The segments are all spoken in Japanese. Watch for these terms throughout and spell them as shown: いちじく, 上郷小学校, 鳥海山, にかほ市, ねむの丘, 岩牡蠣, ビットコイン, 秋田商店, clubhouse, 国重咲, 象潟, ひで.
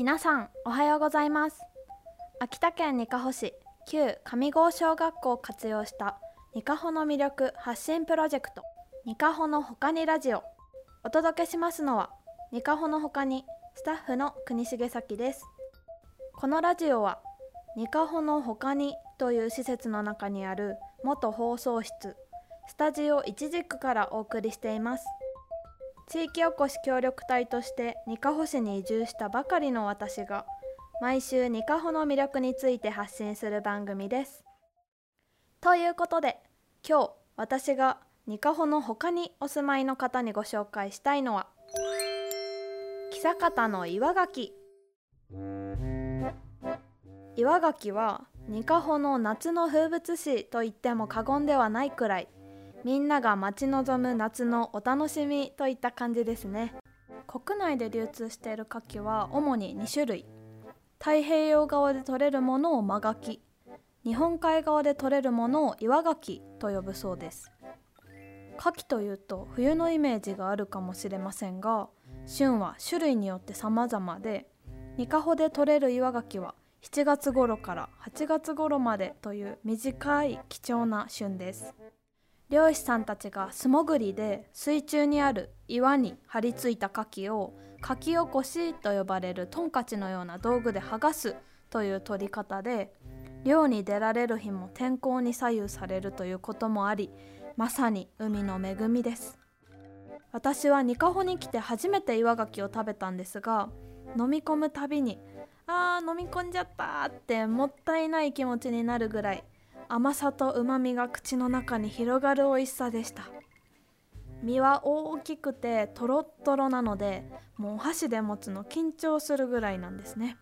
皆さんおはようございます。秋田県にかほ市旧上郷小学校を活用したにかほの魅力発信プロジェクトにかほのほかにラジオ、お届けしますのはにかほのほかにスタッフの国重咲です。このラジオはにかほのほかにという施設の中にある元放送室スタジオいちじくからお送りしています。地域おこし協力隊としてにかほ市に移住したばかりの私が毎週にかほの魅力について発信する番組です。ということで今日私がにかほの他にお住まいの方にご紹介したいのは象潟の岩牡蠣。岩牡蠣はにかほの夏の風物詩と言っても過言ではないくらいみんなが待ち望む夏のお楽しみといった感じですね。国内で流通している牡蠣は主に2種類。太平洋側で採れるものを真牡蠣、日本海側で採れるものを岩牡蠣と呼ぶそうです。牡蠣というと冬のイメージがあるかもしれませんが、旬は種類によって様々で、にかほで採れる岩牡蠣は7月頃から8月頃までという短い貴重な旬です。漁師さんたちが素潜りで水中にある岩に張り付いた牡蠣をかきおこしと呼ばれるトンカチのような道具で剥がすという取り方で、漁に出られる日も天候に左右されるということもあり、まさに海の恵みです。私はにかほに来て初めて岩牡蠣を食べたんですが、飲み込むたびに飲み込んじゃったってもったいない気持ちになるぐらい甘さとうまみが口の中に広がる美味しさでした。身は大きくてトロットロなので、もうお箸で持つの緊張するぐらいなんですね。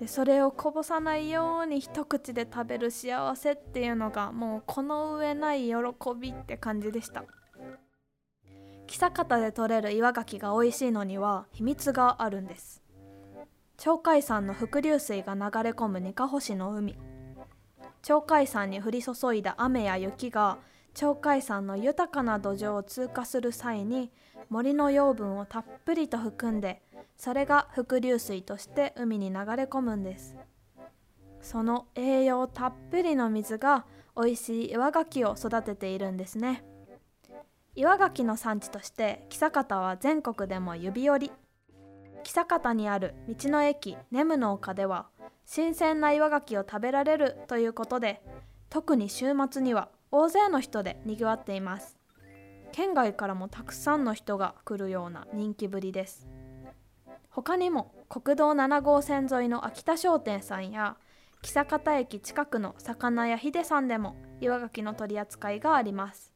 でそれをこぼさないように一口で食べる幸せっていうのがもうこの上ない喜びって感じでした。象潟で採れる岩牡蠣が美味しいのには秘密があるんです。鳥海山の伏流水が流れ込むにかほ市の海。鳥海山に降り注いだ雨や雪が鳥海山の豊かな土壌を通過する際に森の養分をたっぷりと含んで、それが伏流水として海に流れ込むんです。その栄養たっぷりの水が美味しい岩牡蠣を育てているんですね。岩牡蠣の産地として象潟は全国でも指折り。象潟にある道の駅ねむの丘では新鮮な岩牡蠣を食べられるということで、特に週末には大勢の人でにぎわっています。県外からもたくさんの人が来るような人気ぶりです。他にも国道7号線沿いの秋田商店さんや象潟駅近くの魚屋ひでさんでも岩牡蠣の取り扱いがあります。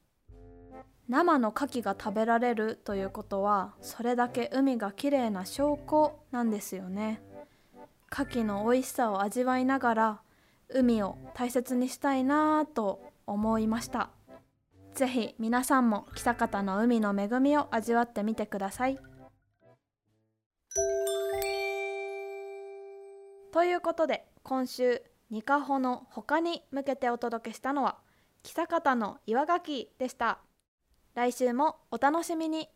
生の牡蠣が食べられるということは、それだけ海がきれいな証拠なんですよね。牡蠣の美味しさを味わいながら海を大切にしたいなと思いました。ぜひ皆さんも象潟の海の恵みを味わってみてください。ということで今週にかほの他に向けてお届けしたのは象潟の岩牡蠣でした。来週もお楽しみに。